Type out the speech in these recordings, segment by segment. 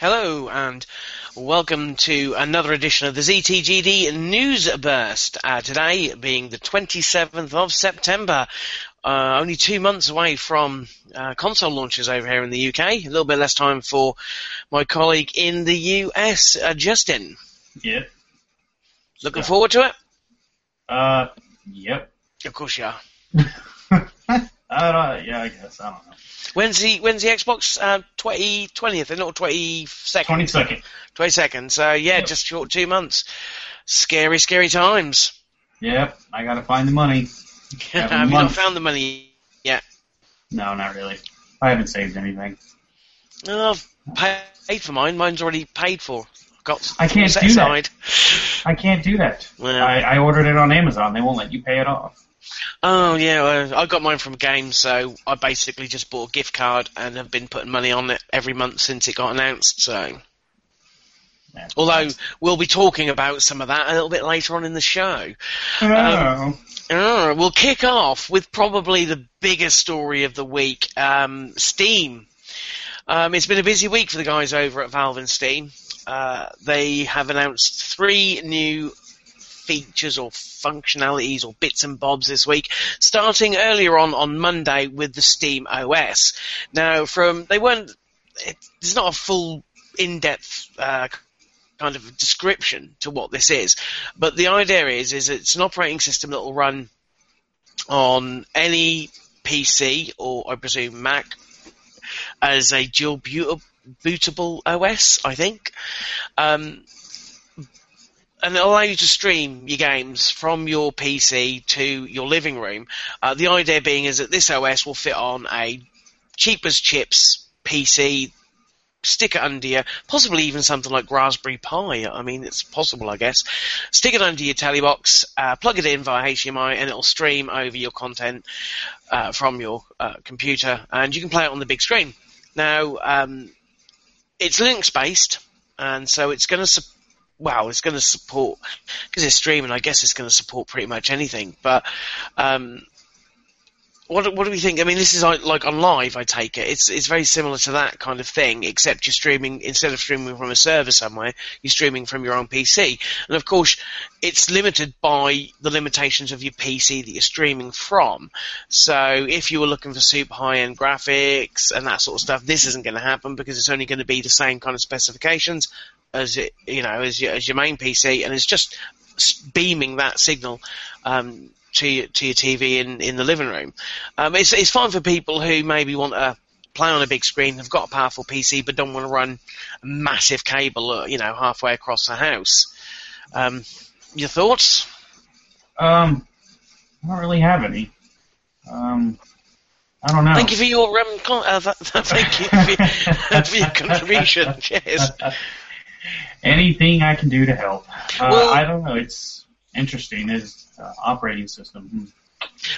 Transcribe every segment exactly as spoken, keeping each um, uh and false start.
Hello and welcome to another edition of the Z T G D News Burst. Uh, today being the twenty-seventh of September, uh, only two months away from uh, console launches over here in the U K. A little bit less time for my colleague in the U S, uh, Justin. Yeah. Looking so, forward to it? Uh, yep. Of course you are. Uh, yeah, I guess. I don't know. When's the, when's the Xbox uh, twentieth and not twenty-second? twenty-second. twenty-second. So, yeah, yep. Just short two months. Scary, scary times. Yep. I got to find the money. Have you not found the money yet? No, not really. I haven't saved anything. No, I've paid for mine. Mine's already paid for. Got I can't set do aside. that. I can't do that. Well, I, I ordered it on Amazon. They won't let you pay it off. Oh, yeah, I got mine from games, so I basically just bought a gift card and have been putting money on it every month since it got announced, so... That's Although, nice. We'll be talking about some of that a little bit later on in the show. Oh. Um, we'll kick off with probably the biggest story of the week, um, Steam. Um, it's been a busy week for the guys over at Valve and Steam. Uh, they have announced three new features or functionalities or bits and bobs this week, starting earlier on on Monday with the Steam O S. Now, from they weren't, it's not a full in-depth uh, kind of description to what this is, but the idea is is it's an operating system that will run on any P C or I presume Mac as a dual bootable O S, I think. Um, And it'll allow you to stream your games from your P C to your living room. Uh, the idea being is that this O S will fit on a cheap as chips P C, stick it under you, possibly even something like Raspberry Pi. I mean, it's possible, I guess. Stick it under your telly box, uh, plug it in via H D M I, and it'll stream over your content uh, from your uh, computer, and you can play it on the big screen. Now, um, it's Linux-based, and so it's going to support... Wow, it's going to support, because it's streaming, I guess it's going to support pretty much anything. But um, what, what do we think? I mean, this is like, like on Live, I take it. It's it's very similar to that kind of thing, except you're streaming, instead of streaming from a server somewhere, you're streaming from your own P C. And, of course, it's limited by the limitations of your P C that you're streaming from. So if you were looking for super high-end graphics and that sort of stuff, this isn't going to happen because it's only going to be the same kind of specifications as it, you know, as your, as your main P C, and it's just beaming that signal um, to your, to your T V in, in the living room. Um, it's it's fine for people who maybe want to play on a big screen, have got a powerful P C, but don't want to run a massive cable, you know, halfway across the house. Um, your thoughts? Um, I don't really have any. Um. I don't know. Thank you for your um, con- uh, th- th- thank you for your, for your contribution. Cheers. Anything I can do to help. Uh, well, I don't know. It's interesting. It's uh, operating system. Hmm.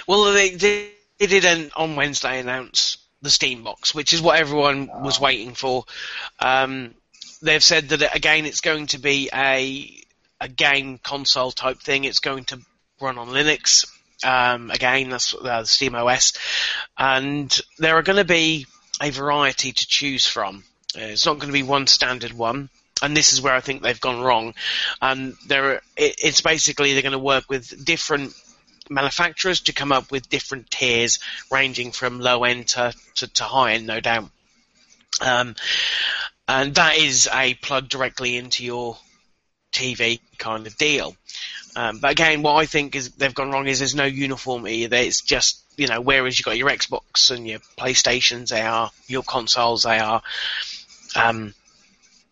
Well, they, they did an, on Wednesday announce the Steam Box, which is what everyone oh. was waiting for. Um, they've said that again, it's going to be a a game console type thing. It's going to run on Linux. Um, again, that's uh, the Steam O S, and there are going to be a variety to choose from. Uh, it's not going to be one standard one, and this is where I think they've gone wrong. And um, there, are, it, it's basically they're going to work with different manufacturers to come up with different tiers, ranging from low end to, to, to high end, no doubt. Um, and that is a plug directly into your T V kind of deal. Um, but again, what I think is they've gone wrong is there's no uniformity. It's just, you know, whereas you've got your Xbox and your PlayStations, they are, your consoles, they are um,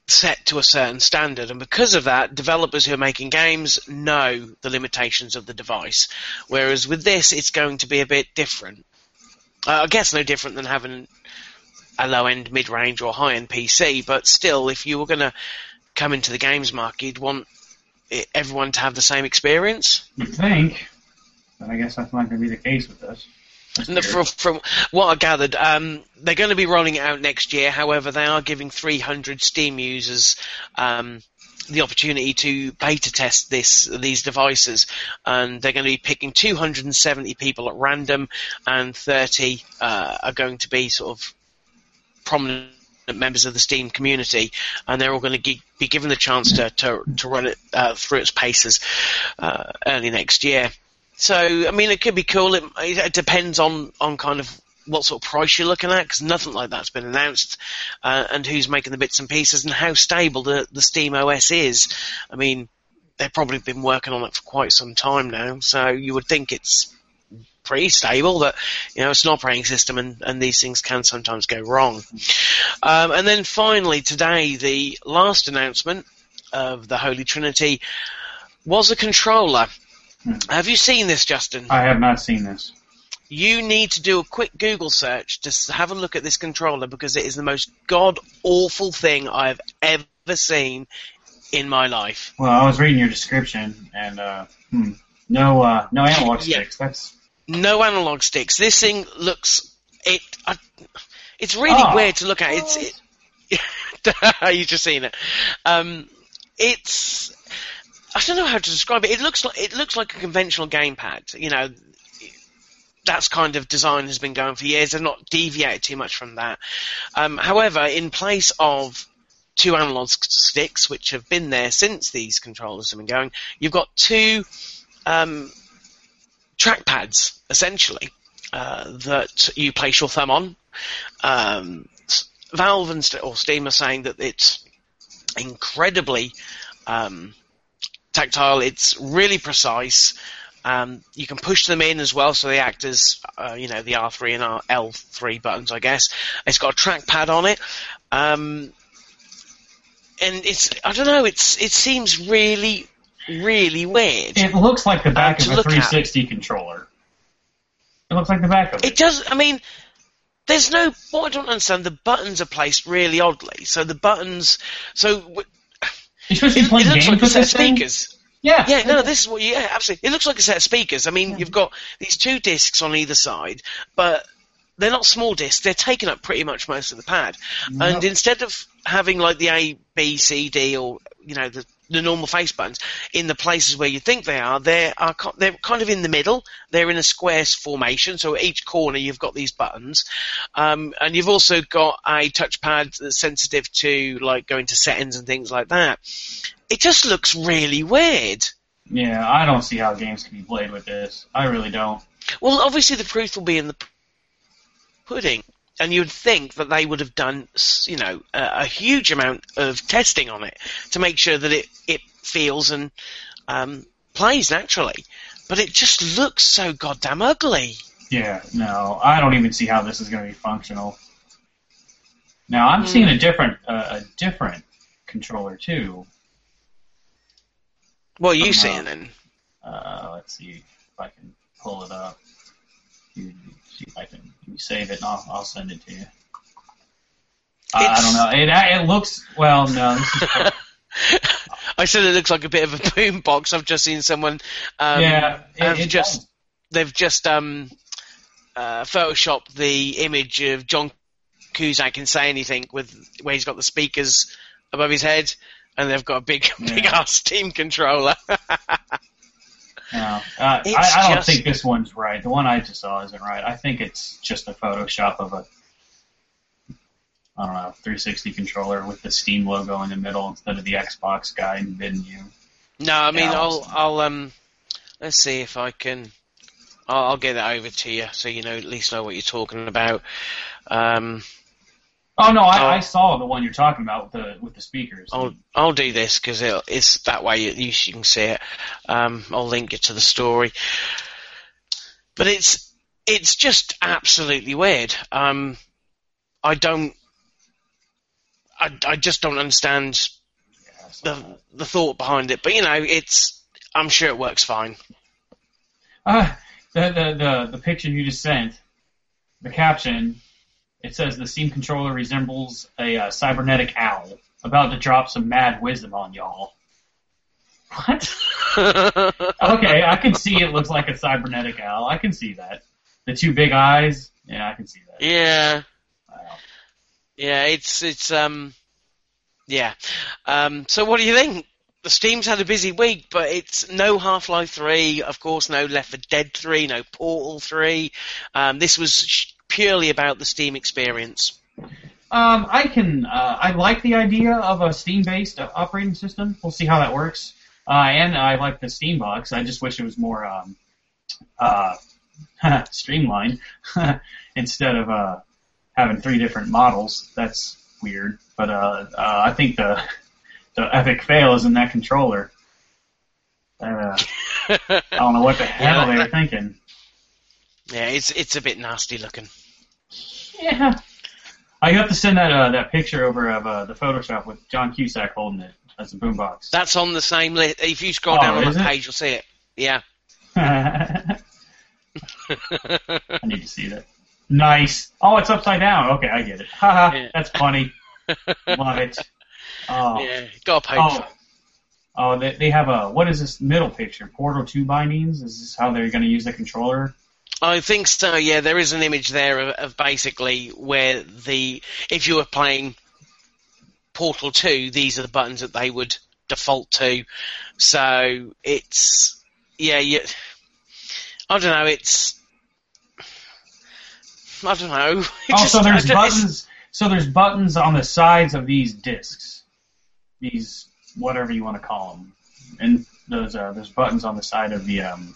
set to a certain standard. And because of that, developers who are making games know the limitations of the device. Whereas with this, it's going to be a bit different. Uh, I guess no different than having a low-end, mid-range or high-end P C, but still, if you were going to come into the games market, you'd want everyone to have the same experience? You'd think, but I guess that's not going to be the case with this. No, from, from what I gathered, um, they're going to be rolling it out next year. However, they are giving three hundred Steam users um, the opportunity to beta test this these devices, and they're going to be picking two hundred seventy people at random, and thirty uh, are going to be sort of prominent members of the Steam community, and they're all going to ge- be given the chance to to, to run it uh, through its paces uh, early next year. So, I mean, it could be cool. It, it depends on, on kind of what sort of price you're looking at, because nothing like that's been announced, uh, and who's making the bits and pieces, and how stable the, the Steam O S is. I mean, they've probably been working on it for quite some time now, so you would think it's pretty stable, but, you know, it's an operating system, and, and these things can sometimes go wrong. Um, and then finally, today, the last announcement of the Holy Trinity was a controller. Have you seen this, Justin? I have not seen this. You need to do a quick Google search to have a look at this controller, because it is the most god-awful thing I've ever seen in my life. Well, I was reading your description, and uh, hmm, no uh, no analog sticks. Yeah. That's... No analog sticks. This thing looks... it. I, it's really oh. weird to look at. It's. It, you've just seen it. Um, it's... I don't know how to describe it. It looks like it looks like a conventional gamepad. You know, that's kind of design has been going for years. They've not deviated too much from that. Um, however, in place of two analog sticks, which have been there since these controllers have been going, you've got two um, trackpads, essentially, uh, that you place your thumb on. Um, Valve and St- or Steam are saying that it's incredibly... Um, tactile, it's really precise. Um, you can push them in as well, so they act as, uh, you know, the R three and L three buttons, I guess. It's got a trackpad on it. Um, and it's, I don't know, it's it seems really, really weird. It looks like the back uh, of a three sixty controller. It looks like the back of it. It does, I mean, there's no, what I don't understand, the buttons are placed really oddly. So the buttons, so... You're supposed to be playing it, it looks games like a set of speakers. Thing? Yeah. Yeah, no, this is what you... Yeah, absolutely. It looks like a set of speakers. I mean, yeah. You've got these two discs on either side, but they're not small discs. They're taking up pretty much most of the pad. No. And instead of having, like, the A, B, C, D, or, you know, the, the normal face buttons in the places where you think they are, they are they're kind of in the middle. They're in a square formation, so at each corner you've got these buttons. Um, and you've also got a touchpad that's sensitive to, like, going to settings and things like that. It just looks really weird. Yeah, I don't see how games can be played with this. I really don't. Well, obviously the proof will be in the pudding. And you'd think that they would have done, you know, a, a huge amount of testing on it to make sure that it, it feels and um, plays naturally. But it just looks so goddamn ugly. Yeah, no, I don't even see how this is going to be functional. Now, I'm mm. seeing a different uh, a different controller, too. What are you um, seeing, then? Uh, let's see if I can pull it up. Dude. See if I can save it, and I'll, I'll send it to you. I, I don't know. It it looks well. No. This is I said it looks like a bit of a boombox. I've just seen someone. Um, yeah. It, it just does. They've just um, uh, photoshopped the image of John Cusack in Say Anything with where he's got the speakers above his head, and they've got a big yeah. big ass Steam controller. No, uh, I, I don't just... think this one's right. The one I just saw isn't right. I think it's just a Photoshop of a, I don't know, three sixty controller with the Steam logo in the middle instead of the Xbox guy in menu. No, I mean, yeah, I'll, I'll, um, let's see if I can, I'll, I'll get that over to you so you know at least know what you're talking about. Um, oh no, I, oh, I saw the one you're talking about with the with the speakers. I'll I'll do this because it's that way at least you can see it. Um, I'll link it to the story, but it's it's just absolutely weird. Um, I don't, I, I just don't understand yeah, the the thought behind it. But you know, it's I'm sure it works fine. Ah, the the the, the picture you just sent, the caption. It says the Steam controller resembles a uh, cybernetic owl about to drop some mad wisdom on y'all. What? Okay, I can see it looks like a cybernetic owl. I can see that. The two big eyes. Yeah, I can see that. Yeah. Wow. Yeah, it's it's um, yeah. Um, so what do you think? The Steam's had a busy week, but it's no Half-Life three, of course, no Left four Dead three, no Portal three. Um, this was. Sh- Purely about the Steam experience. Um, I can. Uh, I like the idea of a Steam-based operating system. We'll see how that works. Uh, and I like the Steam Box. I just wish it was more um, uh, streamlined instead of uh, having three different models. That's weird. But uh, uh, I think the the epic fail is in that controller. Uh, I don't know what the hell yeah, they were thinking. Yeah, it's it's a bit nasty looking. Yeah. I have to send that uh, that picture over of uh, the Photoshop with John Cusack holding it. That's a boombox. That's on the same list. If you scroll oh, down on that page, you'll see it. Yeah. I need to see that. Nice. Oh, it's upside down. Okay, I get it. Haha, yeah. That's funny. Love it. Oh. Yeah, got a page. Oh, oh they, they have a, what is this middle picture? Portal two bindings? Is this how they're going to use the controller? I think so, yeah. There is an image there of, of basically where the... If you were playing Portal two, these are the buttons that they would default to. So it's... Yeah, you, I don't know, it's... I don't know. It oh, just, so, there's buttons, so there's buttons on the sides of these discs. These... whatever you want to call them. And those, uh, there's buttons on the side of the... Um,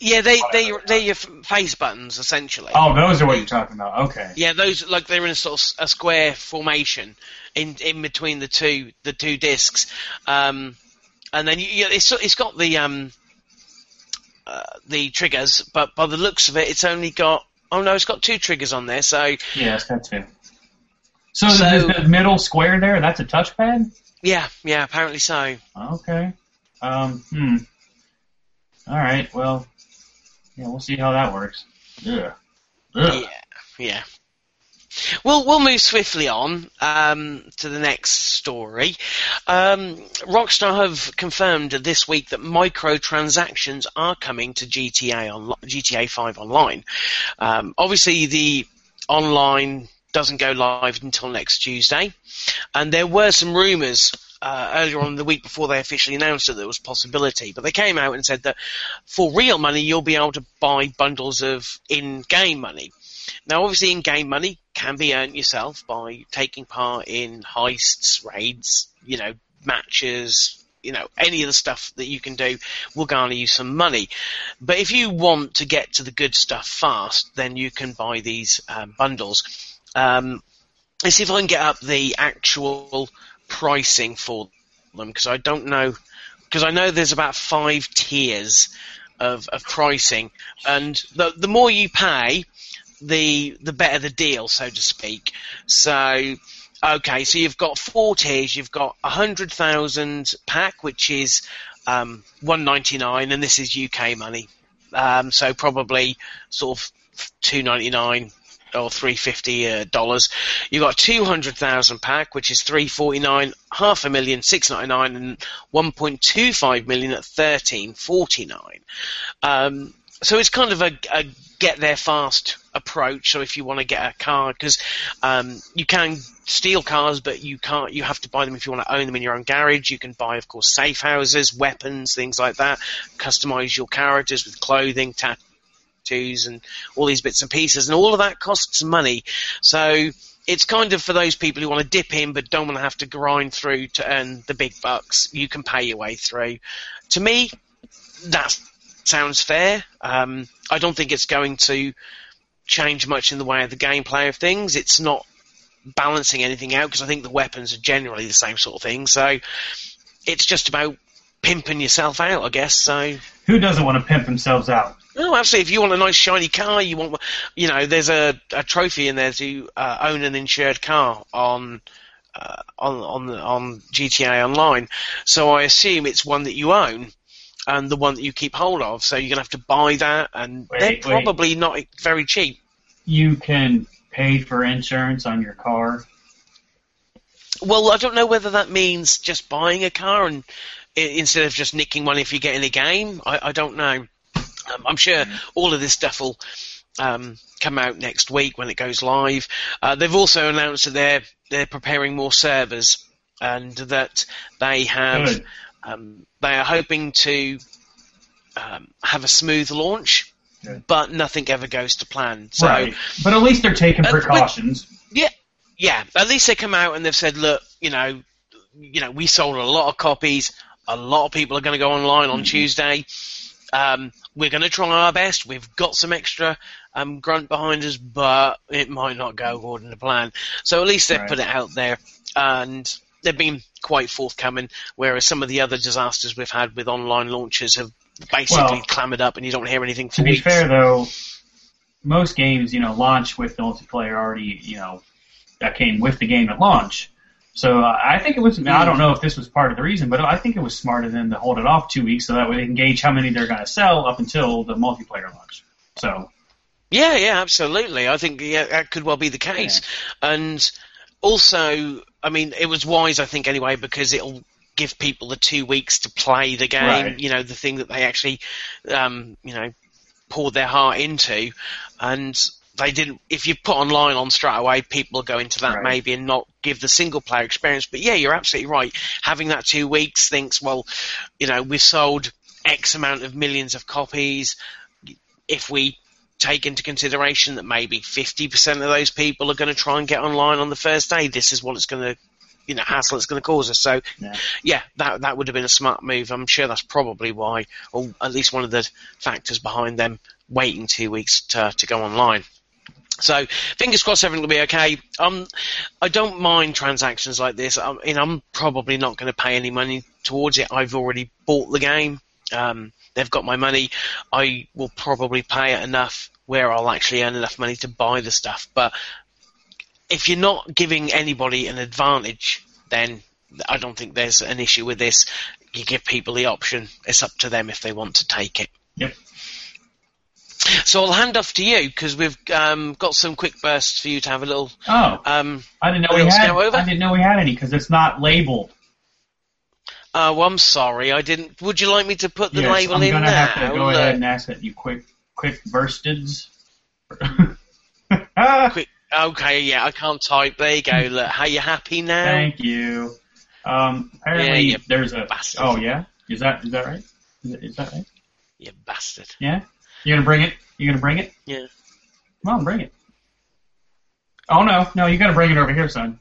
Yeah, they they they're your face buttons essentially. Oh, those are what you're talking about. Okay. Yeah, those like they're in a sort of a square formation in in between the two the two discs, um, and then you, you, it's it's got the um uh, the triggers, but by the looks of it, it's only got oh no, it's got two triggers on there. So yeah, it's got two. So, so there's the middle square there. That's a touchpad. Yeah, yeah, apparently so. Okay. Um. Hmm. All right, well, yeah, we'll see how that works. Yeah, yeah, yeah. We'll we'll move swiftly on um, to the next story. Um, Rockstar have confirmed this week that microtransactions are coming to G T A on G T A five Online. Um, obviously, the online doesn't go live until next Tuesday, and there were some rumours. Uh, earlier on in the week before they officially announced that there was a possibility. But they came out and said that for real money, you'll be able to buy bundles of in-game money. Now, obviously, in-game money can be earned yourself by taking part in heists, raids, you know, matches, you know, any of the stuff that you can do will garner you some money. But if you want to get to the good stuff fast, then you can buy these um, bundles. Um, let's see if I can get up the actual... pricing for them because I don't know because I know there's about five tiers of, of pricing, and the the more you pay, the the better the deal, so to speak. So okay, so you've got four tiers. You've got a hundred thousand pack, which is um, one ninety nine, and this is U K money, um, so probably sort of two ninety nine. Or three fifty uh, dollars. You've got two hundred thousand pack, which is three forty nine, half a million six ninety nine, and one point two five million at thirteen forty nine. Um, so it's kind of a, a get there fast approach. So if you want to get a car, because um, you can steal cars, but you can't. You have to buy them if you want to own them in your own garage. You can buy, of course, safe houses, weapons, things like that. Customize your characters with clothing, tattoos. And all these bits and pieces, and all of that costs money. So it's kind of for those people who want to dip in but don't want to have to grind through to earn the big bucks. You can pay your way through. To me, that sounds fair. Um, I don't think it's going to change much in the way of the gameplay of things. It's not balancing anything out because I think the weapons are generally the same sort of thing. So it's just about pimping yourself out, I guess. So who doesn't want to pimp themselves out? No, oh, absolutely. If you want a nice shiny car, you want, you know, there's a, a trophy in there to uh, own an insured car on, uh, on on on G T A Online. So I assume it's one that you own and the one that you keep hold of. So you're gonna have to buy that, and wait, they're probably wait. not very cheap. You can pay for insurance on your car. Well, I don't know whether that means just buying a car and instead of just nicking one if you get in a game. I, I don't know. I'm sure all of this stuff will um, come out next week when it goes live. Uh, they've also announced that they're they're preparing more servers and that they have um, they are hoping to um, have a smooth launch, Good. but nothing ever goes to plan. So, right. But at least they're taking precautions. Uh, but, yeah, Yeah, at least they come out and they've said, look, you know, you know, we sold a lot of copies. A lot of people are going to go online on mm-hmm. Tuesday. Um, we're going to try our best. We've got some extra um, grunt behind us, but it might not go according to plan. So at least they've right. put it out there, and they've been quite forthcoming, whereas some of the other disasters we've had with online launches have basically well, clamoured up and you don't hear anything for weeks. To be fair, though, most games, you know, launch with the multiplayer already, you know, that came with the game at launch. So uh, I think it was, I don't know if this was part of the reason, but I think it was smarter than to hold it off two weeks so that way they can gauge how many they're going to sell up until the multiplayer launch. So, yeah, yeah, absolutely. I think yeah, that could well be the case. Yeah. And also, I mean, it was wise, I think, anyway, because it'll give people the two weeks to play the game, right. you know, the thing that they actually, um, you know, poured their heart into. And they didn't. If you put online on straight away, people will go into that right. maybe and not give the single player experience. But yeah, you're absolutely right. Having that two weeks thinks, well, you know, we've sold X amount of millions of copies. If we take into consideration that maybe fifty percent of those people are going to try and get online on the first day, this is what it's going to, you know, hassle it's going to cause us. So yeah, yeah that that would have been a smart move. I'm sure that's probably why, or at least one of the factors behind them waiting two weeks to to go online. So, fingers crossed everything will be okay. Um, I don't mind transactions like this. I mean, I'm probably not going to pay any money towards it. I've already bought the game. Um, they've got my money. I will probably pay it enough where I'll actually earn enough money to buy the stuff. But if you're not giving anybody an advantage, then I don't think there's an issue with this. You give people the option. It's up to them if they want to take it. Yep. So I'll hand off to you because we've um, got some quick bursts for you to have a little. Oh, um, I didn't know we had. Over. I didn't know we had any because it's not labeled. Oh, uh, well, I'm sorry, I didn't. Would you like me to put the yes, label I'm in there? I'm gonna have to go Look. ahead and ask that you quick, quick bursteds. quick. Okay, yeah, I can't type. There you go. Look, are you happy now? Thank you. Um, apparently, yeah, you there's a. Bastard. Oh yeah, is that is that right? Is, it, is that right? You bastard. Yeah. You gonna bring it? You gonna bring it? Yeah. Come on, bring it. Oh no, no, you gotta bring it over here, son.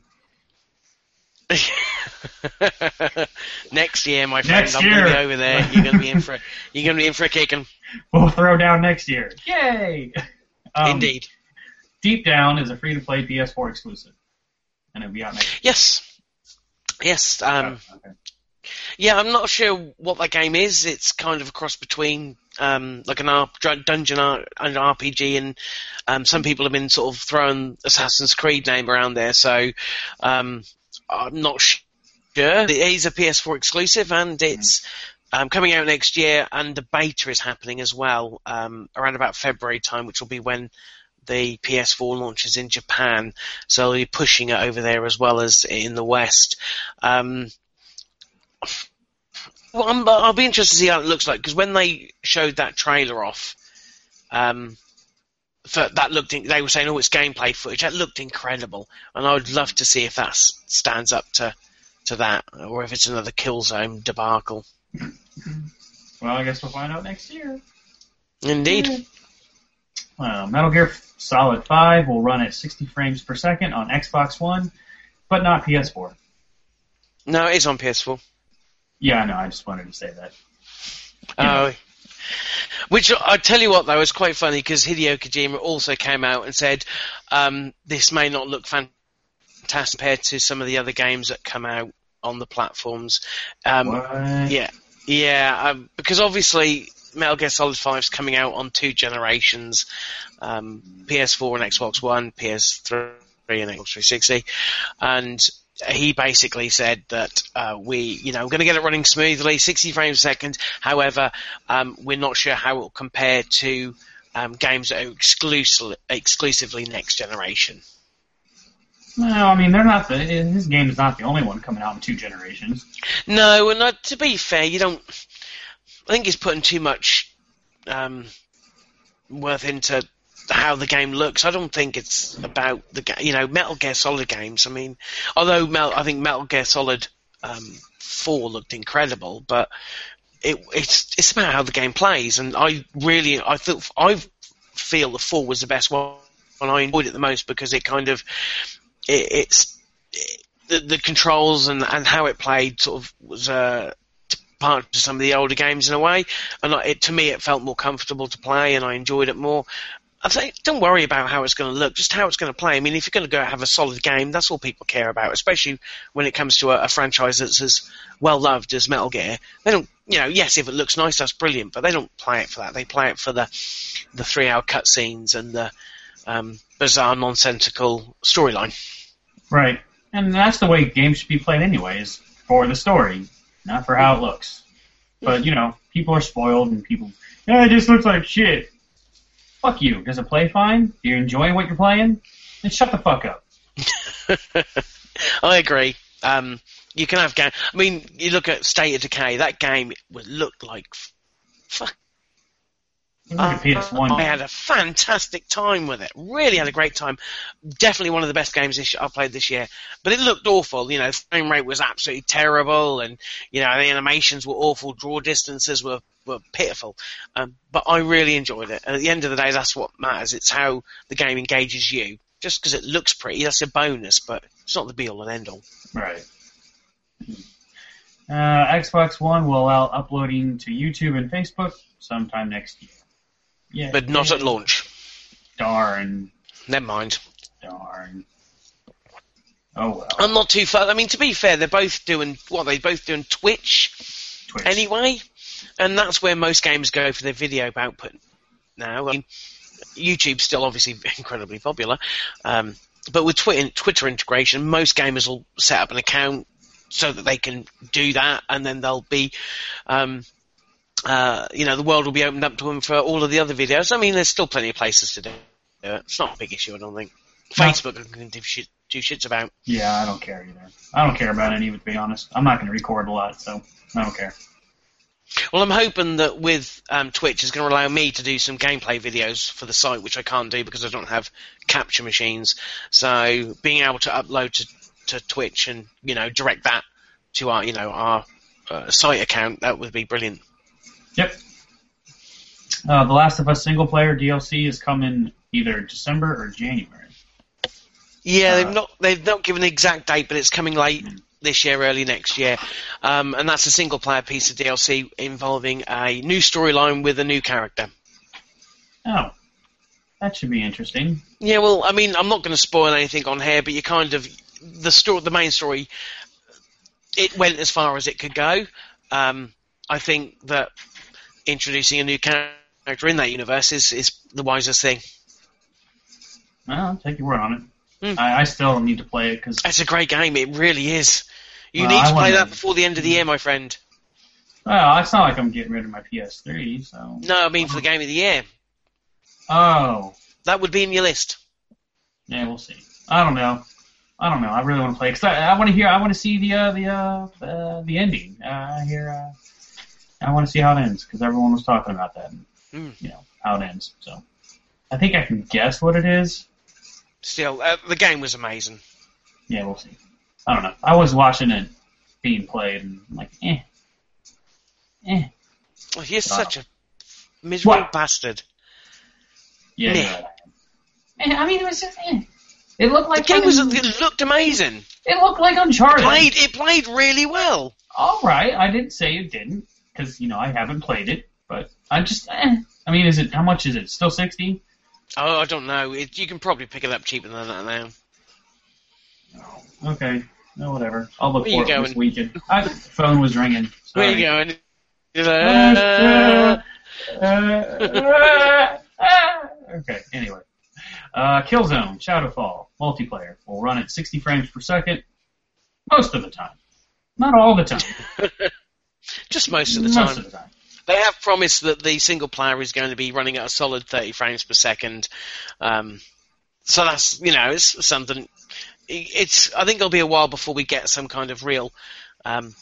Next year, my friend, next I'm year. gonna be over there. You're gonna be in for you're gonna be in for a kicking. We'll throw down next year. Yay! Um, Indeed. Deep Down is a free-to-play P S four exclusive, and it'll be out next year. Yes. Yes. Um, oh, okay. Yeah, I'm not sure what that game is. It's kind of a cross between um, like an R- dungeon R- an R P G, and um, some people have been sort of throwing Assassin's Creed name around there. So um, I'm not sure. It is a P S four exclusive, and it's um, coming out next year. And the beta is happening as well um, around about February time, which will be when the P S four launches in Japan. So they're pushing it over there as well as in the West. Um, Well, I'm, I'll be interested to see how it looks like, because when they showed that trailer off, um, for, that looked in, they were saying, oh, it's gameplay footage. That looked incredible, and I would love to see if that stands up to, to that, or if it's another Killzone debacle. Well, I guess we'll find out next year. Indeed. Yeah. Uh, Metal Gear Solid five will run at sixty frames per second on Xbox One, but not P S four. No, it is on P S four. Yeah, I know. I just wanted to say that. Oh, uh, which I tell you what, though, it's quite funny because Hideo Kojima also came out and said um, this may not look fantastic compared to some of the other games that come out on the platforms. Um, what? Yeah, yeah, um, because obviously Metal Gear Solid V is coming out on two generations: um, P S four and Xbox One, P S three and Xbox three sixty, and he basically said that uh, we, you know, we're going to get it running smoothly, sixty frames a second. However, um, we're not sure how it will compare to um, games that are exclusive, exclusively next generation. No, I mean, they're not. The, this game is not the only one coming out in two generations. No, and not, to be fair, you don't. I think he's putting too much um, worth into how the game looks. I don't think it's about the ga- you know Metal Gear Solid games. I mean, although Mel- I think Metal Gear Solid um, four looked incredible, but it, it's it's about how the game plays. And I really I feel I feel the four was the best one, and I enjoyed it the most because it kind of it, it's it, the, the controls and, and how it played sort of was uh, part of some of the older games in a way, and it, to me it felt more comfortable to play, and I enjoyed it more. I think don't worry about how it's going to look, just how it's going to play. I mean, if you're going to go have a solid game, that's all people care about, especially when it comes to a, a franchise that's as well-loved as Metal Gear. They don't, you know, yes, if it looks nice, that's brilliant, but they don't play it for that. They play it for the the three-hour cutscenes and the um, bizarre, nonsensical storyline. Right, and that's the way games should be played anyway, is for the story, not for how it looks. But, you know, people are spoiled and people, yeah, it just looks like shit. Fuck you. Does it play fine? Do you enjoy what you're playing? Then shut the fuck up. I agree. Um, you can have game. I mean, you look at State of Decay. That game would look like fuck. Uh, P S one. I had a fantastic time with it. Really had a great time. Definitely one of the best games this year, I've played this year. But it looked awful. You know, the frame rate was absolutely terrible, and you know the animations were awful. Draw distances were. were pitiful, um, but I really enjoyed it, and at the end of the day that's what matters. It's how the game engages you. Just because it looks pretty, that's a bonus, but it's not the be all and end all. Right. uh, Xbox One will allow uploading to YouTube and Facebook sometime next year. Yeah, but not at launch. Darn. Never mind. Darn. Oh well. I'm not too far. I mean, to be fair, they're both doing what they both doing Twitch, Twitch. anyway. And that's where most games go for their video output now. I mean, YouTube's still obviously incredibly popular, um, but with Twitter integration, most gamers will set up an account so that they can do that, and then they'll be, um, uh, you know, the world will be opened up to them for all of the other videos. I mean, there's still plenty of places to do it. It's not a big issue, I don't think. No. Facebook can do shit, do shits about. Yeah, I don't care either. I don't care about any of it, to be honest. I'm not going to record a lot, so I don't care. Well, I'm hoping that with um, Twitch, it's going to allow me to do some gameplay videos for the site, which I can't do because I don't have capture machines. So being able to upload to, to Twitch and, you know, direct that to our, you know, our uh, site account, that would be brilliant. Yep. Uh, The Last of Us single-player D L C is coming either December or January. Yeah, uh, they've not they've not given an exact date, but it's coming late. Mm-hmm. This year, early next year, um, and that's a single-player piece of D L C involving a new storyline with a new character. Oh, that should be interesting. Yeah, well, I mean, I'm not going to spoil anything on here, but you kind of the story, the main story, it went as far as it could go. Um, I think that introducing a new character in that universe is, is the wisest thing. Well, I'll take your word on it. Mm. I, I still need to play it because it's a great game. It really is. You well, need to I play that to... before the end of the year, my friend. Well, it's not like I'm getting rid of my P S three, so... No, I mean for the game of the year. Oh. That would be in your list. Yeah, we'll see. I don't know. I don't know. I really want to play because I, I want to hear... I want to see the uh, the uh, the, the ending. Uh, here, uh, I want to see how it ends because everyone was talking about that and, mm. you know, how it ends. So I think I can guess what it is. Still, uh, the game was amazing. Yeah, we'll see. I don't know. I was watching it being played, and I'm like, eh. Eh. Well, you're but such a miserable what? bastard. Yeah. yeah. yeah. I mean, it was just, eh. It looked like... The game was, it looked amazing. It looked like Uncharted. It played, it played really well. All right. I didn't say it didn't, because, you know, I haven't played it, but I just, eh. I mean, is it, how much is it? Still sixty? Oh, I don't know. It, you can probably pick it up cheaper than that now. Oh, okay. No, whatever. I'll look for it this weekend. I, the phone was ringing. Sorry. Where are you going? Uh, uh, uh, uh. Okay, anyway. Uh, Killzone Shadowfall multiplayer will run at sixty frames per second most of the time. Not all the time. Just most of the time. Most of the time. They have promised that the single player is going to be running at a solid thirty frames per second, um, so that's, you know, it's something. It's I think it'll be a while before we get some kind of real um,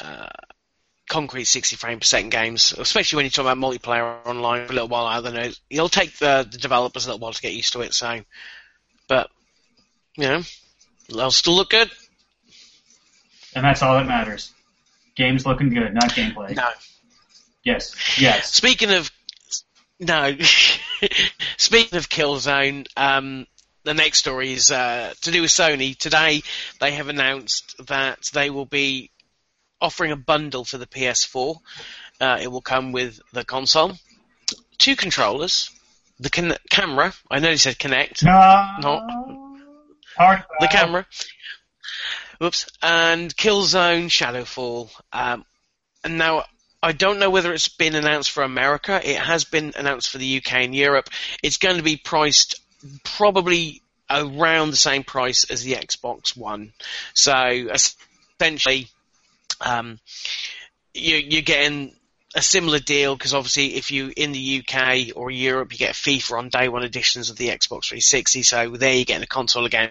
uh, concrete sixty frame per second games, especially when you talk about multiplayer online for a little while. I don't know. It'll take the, the developers a little while to get used to it. So, but you know, they'll still look good, and that's all that matters. Games looking good, not gameplay. No. Yes. Yes. Speaking of no, speaking of Killzone, um, the next story is uh, to do with Sony. Today, they have announced that they will be offering a bundle for the P S four. Uh, it will come with the console, two controllers, the can- camera. I know you said Kinect. No. Not. Hard the camera. Whoops. And Killzone Shadowfall. Um, and now, I don't know whether it's been announced for America. It has been announced for the U K and Europe. It's going to be priced probably around the same price as the Xbox One. So essentially, um, you, you're getting a similar deal because obviously if you in the U K or Europe, you get FIFA on day one editions of the Xbox three sixty. So there you're getting a console again.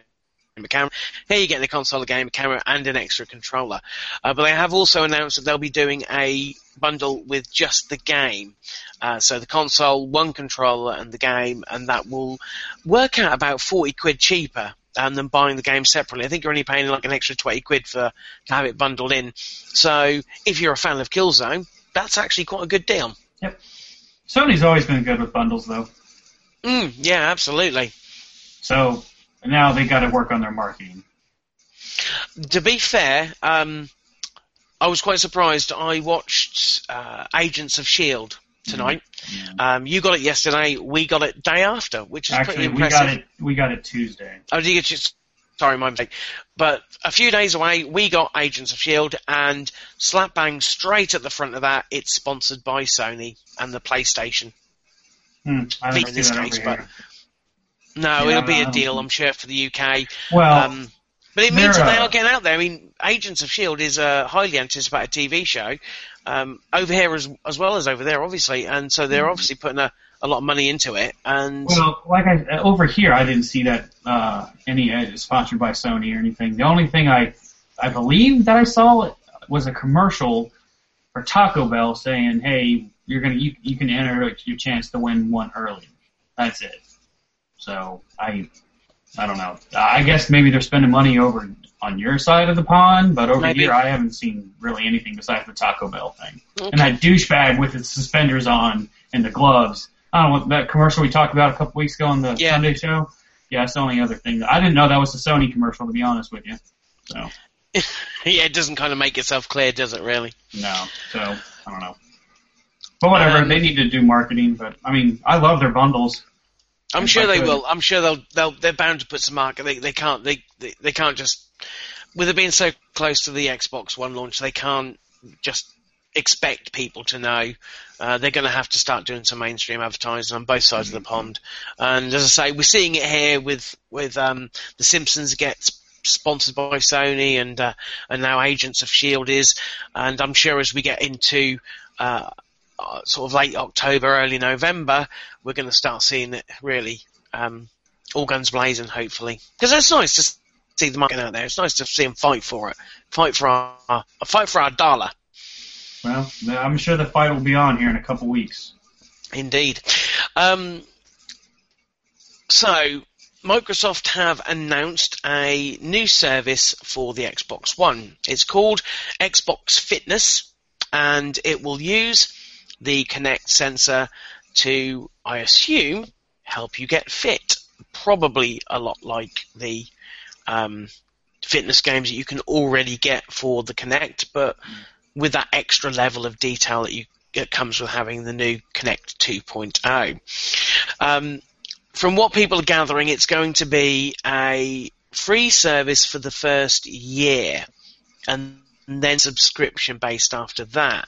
A camera. Here you get the console, a game, a camera, and an extra controller. Uh, but they have also announced that they'll be doing a bundle with just the game. Uh, so the console, one controller, and the game, and that will work out about forty quid cheaper um, than buying the game separately. I think you're only paying like an extra twenty quid for to have it bundled in. So if you're a fan of Killzone, that's actually quite a good deal. Yep. Sony's always been good with bundles, though. Mm, yeah, absolutely. So. Now they got to work on their marketing. To be fair, um, I was quite surprised. I watched uh, Agents of S H I E L D tonight. Mm-hmm. Um, you got it yesterday. We got it day after, which is Actually, pretty impressive. Actually, we got it. We got it Tuesday. Oh, did you just? Sorry, my mistake. But a few days away, we got Agents of S H I E L D, and slap bang straight at the front of that, it's sponsored by Sony and the PlayStation. Hmm, I don't in this case, but. Here. No, yeah, it'll be a deal, I'm sure, for the U K. Well, um, but it means that they are getting out there. I mean, Agents of S H I E L D is a highly anticipated T V show um, over here as, as well as over there, obviously. And so they're obviously putting a, a lot of money into it. And well, like I, over here, I didn't see that uh, any uh, sponsored by Sony or anything. The only thing I, I believe that I saw was a commercial for Taco Bell saying, "Hey, you're gonna you, you can enter your chance to win one early." That's it. So I, I don't know. I guess maybe they're spending money over on your side of the pond, but over maybe. Here I haven't seen really anything besides the Taco Bell thing. Okay. And that douchebag with his suspenders on and the gloves. I don't know, that commercial we talked about a couple weeks ago on the yeah. Sunday show. Yeah, that's the only other thing. I didn't know that was a Sony commercial, to be honest with you. So yeah, it doesn't kind of make itself clear, does it? Really? No. So I don't know. But whatever. Um, they need to do marketing. But I mean, I love their bundles. I'm sure they will. I'm sure they'll. They'll. They're bound to put some market. They. They can't. They, they. They can't just. With it being so close to the Xbox One launch, they can't just expect people to know. Uh, they're going to have to start doing some mainstream advertising on both sides mm-hmm. of the pond. And as I say, we're seeing it here with with um, The Simpsons gets sponsored by Sony, and uh, and now Agents of S H I E L D is. And I'm sure as we get into. Uh, sort of late October, early November, we're going to start seeing it really um, all guns blazing, hopefully. Because it's nice to see the market out there. It's nice to see them fight for it, fight for our fight for our dollar. Well, I'm sure the fight will be on here in a couple weeks. Indeed. Um, so, Microsoft have announced a new service for the Xbox One. It's called Xbox Fitness, and it will use the Kinect sensor to, I assume, help you get fit. Probably a lot like the um, fitness games that you can already get for the Kinect, but with that extra level of detail that you that comes with having the new Kinect two point oh. Um, from what people are gathering, it's going to be a free service for the first year, and then subscription-based after that.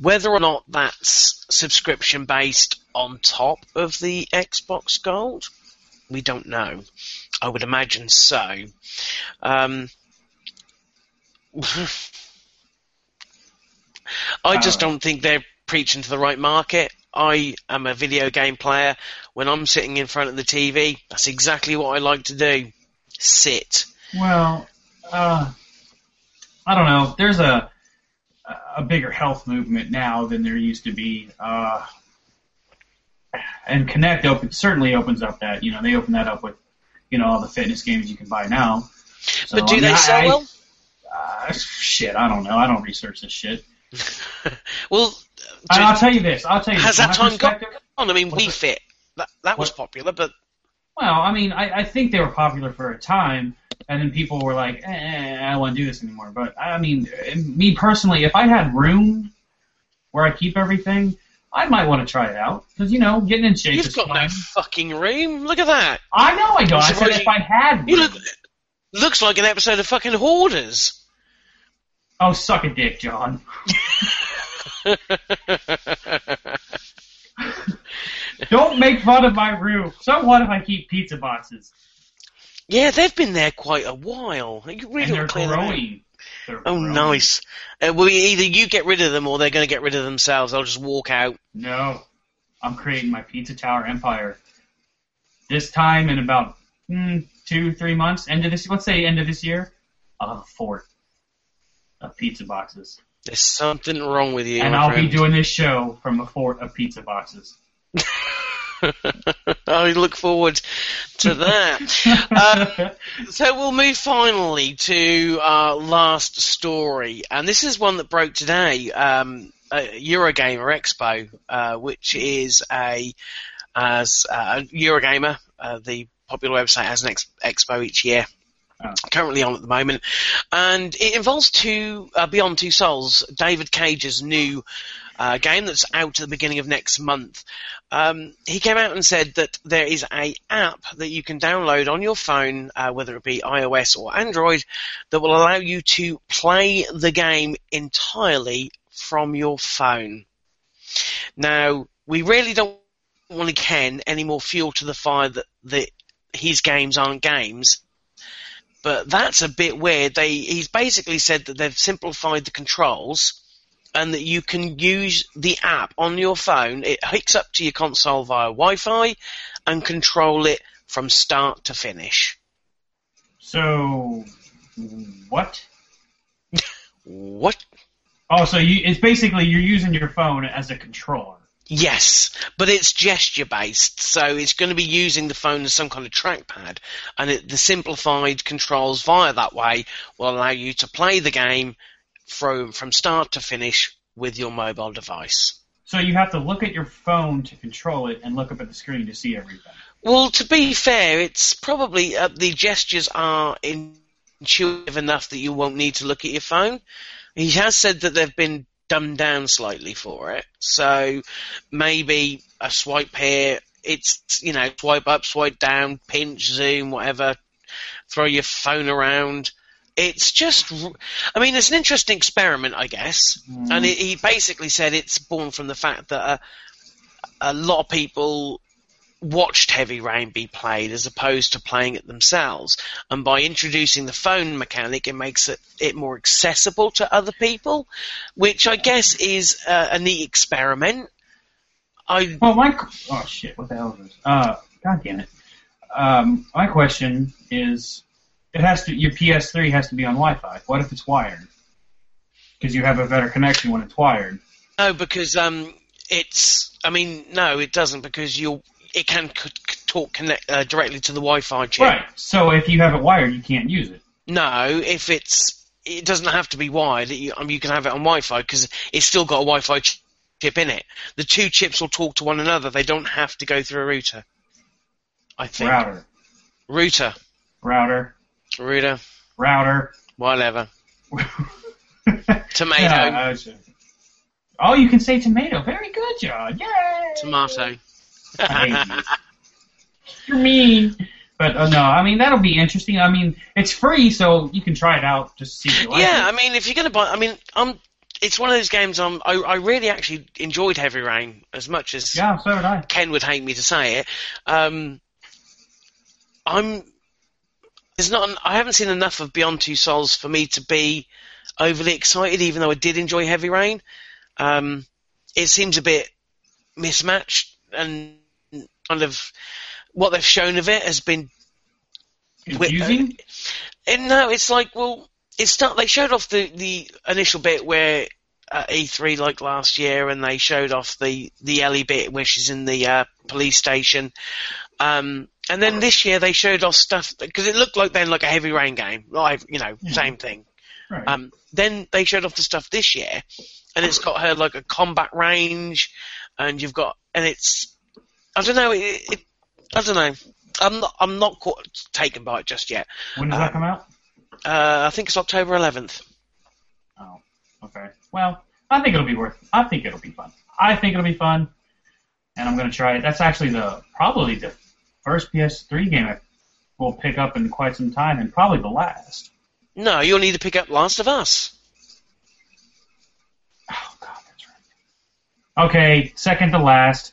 Whether or not that's subscription-based on top of the Xbox Gold, we don't know. I would imagine so. Um, I just don't think they're preaching to the right market. I am a video game player. When I'm sitting in front of the T V, that's exactly what I like to do. Sit. Well, uh, I don't know. There's a... a bigger health movement now than there used to be. Uh, and Kinect open, certainly opens up that. You know, they open that up with, you know, all the fitness games you can buy now. So, but do I mean, they sell well? Uh, shit, I don't know. I don't research this shit. well, I, I'll tell you this. I'll tell you. Has this. that time gone? I mean, Wii Fit. That, that was popular, but Well, I mean, I, I think they were popular for a time, and then people were like, eh, eh, I don't want to do this anymore. But, I mean, me personally, if I had room where I keep everything, I might want to try it out. Because, you know, getting in shape You've is got fun. No fucking room. Look at that. I know I don't. I said if I had room. You look, looks like an episode of fucking Hoarders. Oh, suck a dick, John. Don't make fun of my room. So what if I keep pizza boxes? Yeah, they've been there quite a while. You really and they're growing. They're oh, growing. Nice. Uh, well, either you get rid of them or they're going to get rid of themselves. They'll just walk out. No. I'm creating my Pizza Tower empire. This time in about mm, two, three months, end of this, let's say end of this year, I'll have a fort of pizza boxes. There's something wrong with you, and I'll friend. be doing this show from a fort of pizza boxes. I look forward to that. um, so we'll move finally to our last story, and this is one that broke today, um, Eurogamer Expo, uh, which is a as uh, Eurogamer, uh, the popular website, has an ex- expo each year. Oh. Currently on at the moment, and it involves two uh, Beyond Two Souls, David Cage's new uh, game that's out at the beginning of next month. Um, he came out and said that there is a app that you can download on your phone, uh, whether it be iOS or Android, that will allow you to play the game entirely from your phone. Now, we really don't want to ken any more fuel to the fire that, that his games aren't games. But that's a bit weird. They, he's basically said that they've simplified the controls and that you can use the app on your phone. It hooks up to your console via Wi-Fi and control it from start to finish. So, what? What? Oh, so you, it's basically you're using your phone as a controller. Yes, but it's gesture-based, so it's going to be using the phone as some kind of trackpad, and it, the simplified controls via that way will allow you to play the game from from start to finish with your mobile device. So you have to look at your phone to control it and look up at the screen to see everything. Well, to be fair, it's probably uh, the gestures are intuitive enough that you won't need to look at your phone. He has said that they've been dumbed down slightly for it, so maybe a swipe here, it's, you know, swipe up, swipe down, pinch, zoom, whatever, throw your phone around. It's just, I mean, it's an interesting experiment, I guess, mm. and it, he basically said it's born from the fact that a, a lot of people watched Heavy Rain be played as opposed to playing it themselves, and by introducing the phone mechanic, it makes it, it more accessible to other people, which I guess is uh, a neat experiment. I well, my oh shit, what the hell is this? Uh, God damn it! Um, my question is, it has to your P S three has to be on Wi-Fi. What if it's wired? Because you have a better connection when it's wired. No, because um, it's. I mean, no, it doesn't because you'll. It can c- talk connect, uh, directly to the Wi-Fi chip. Right. So if you have it wired, you can't use it. No, if it's, it doesn't have to be wired. You, I mean, you can have it on Wi-Fi because it's still got a Wi-Fi ch- chip in it. The two chips will talk to one another. They don't have to go through a router. I think. Router. Router. Router. Router. Router. Whatever. Tomato. Yeah, oh, you can say tomato. Very good, John. Yay. Tomato. I You're mean. But uh, no, I mean, that'll be interesting. I mean, it's free, so you can try it out just to see what you like. Yeah, I mean, if you're going to buy... I mean, um, it's one of those games I'm, I, I really actually enjoyed Heavy Rain as much as yeah, so did I. Ken would hate me to say it. Um, I'm... There's not. An, I haven't seen enough of Beyond Two Souls for me to be overly excited, even though I did enjoy Heavy Rain. Um, it seems a bit mismatched, and kind of what they've shown of it has been confusing. And no, it's like, well, it's start, they showed off the, the initial bit where uh, E three, like last year, and they showed off the, the Ellie bit where she's in the uh, police station. Um, and then this year they showed off stuff because it looked like then like a Heavy Rain game, like, you know, yeah. same thing. Right. Um, then they showed off the stuff this year, and it's got her like a combat range, and you've got and it's. I don't know. It, it, I don't know. I'm not, I'm not quite taken by it just yet. When does um, that come out? Uh, I think it's October eleventh. Oh, okay. Well, I think it'll be worth it. I think it'll be fun. I think it'll be fun, and I'm going to try it. That's actually the probably the first P S three game I will pick up in quite some time, and probably the last. No, you'll need to pick up Last of Us. Oh, God, that's right. Okay, second to last.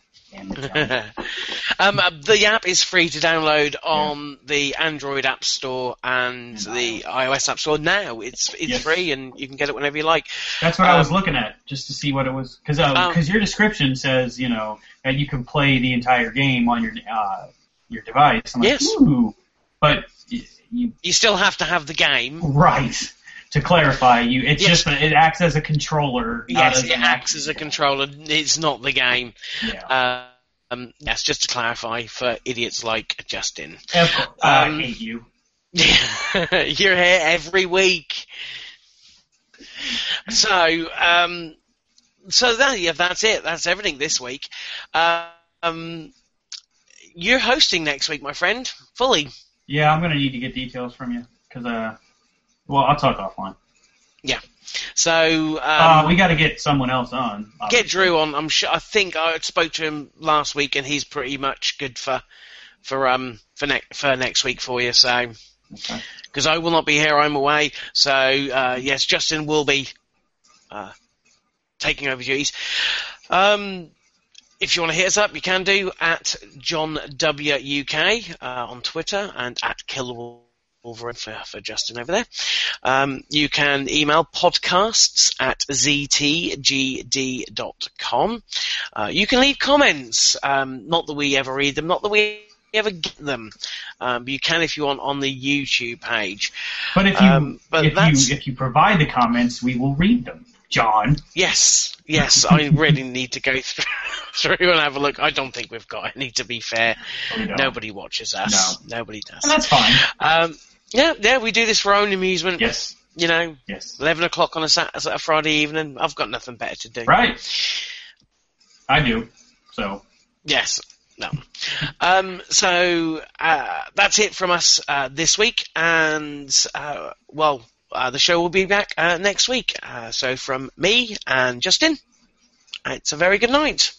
um, the app is free to download on yeah. the Android App Store and yeah. the iOS App Store now. It's it's yes. free, and you can get it whenever you like. That's what um, I was looking at, just to see what it was. Because uh, um, your description says, you know, that you can play the entire game on your uh, your device. I'm like, yes. Ooh. But you, you still have to have the game. Right. To clarify, you it's yes. just it acts as a controller. Yes, it acts as a controller. It's not the game. Yeah. Um, that's just to clarify for idiots like Justin. Of course. Um, I hate you. You're here every week. So, um, so that yeah, that's it. That's everything this week. Um, you're hosting next week, my friend, fully. Yeah, I'm going to need to get details from you because. Uh, Well, I'll talk offline. Yeah. So um, uh, we got to get someone else on. Obviously. Get Drew on. I'm sure. I think I spoke to him last week, and he's pretty much good for for um for next for next week for you. So because okay. I will not be here, I'm away. So uh, yes, Justin will be uh, taking over duties. Um, if you want to hit us up, you can do at John W U K uh, on Twitter and at Kill. Over for, for Justin over there. Um, you can email podcasts at z t g d dot com. Uh, you can leave comments. Um, not that we ever read them, not that we ever get them. Um, but you can if you want on the YouTube page. But if you um, but if you if you provide the comments, we will read them, John. Yes, yes. I really need to go through, through and have a look. I don't think we've got any. To be fair, nobody watches us. No. Nobody does. And that's fine. Um, Yeah, yeah, we do this for our own amusement. Yes. You know, yes. eleven o'clock on a Saturday, a Friday evening. I've got nothing better to do. Right. I do, so. Yes. No. um, so uh, that's it from us uh, this week. And, uh, well, uh, the show will be back uh, next week. Uh, so from me and Justin, it's a very good night.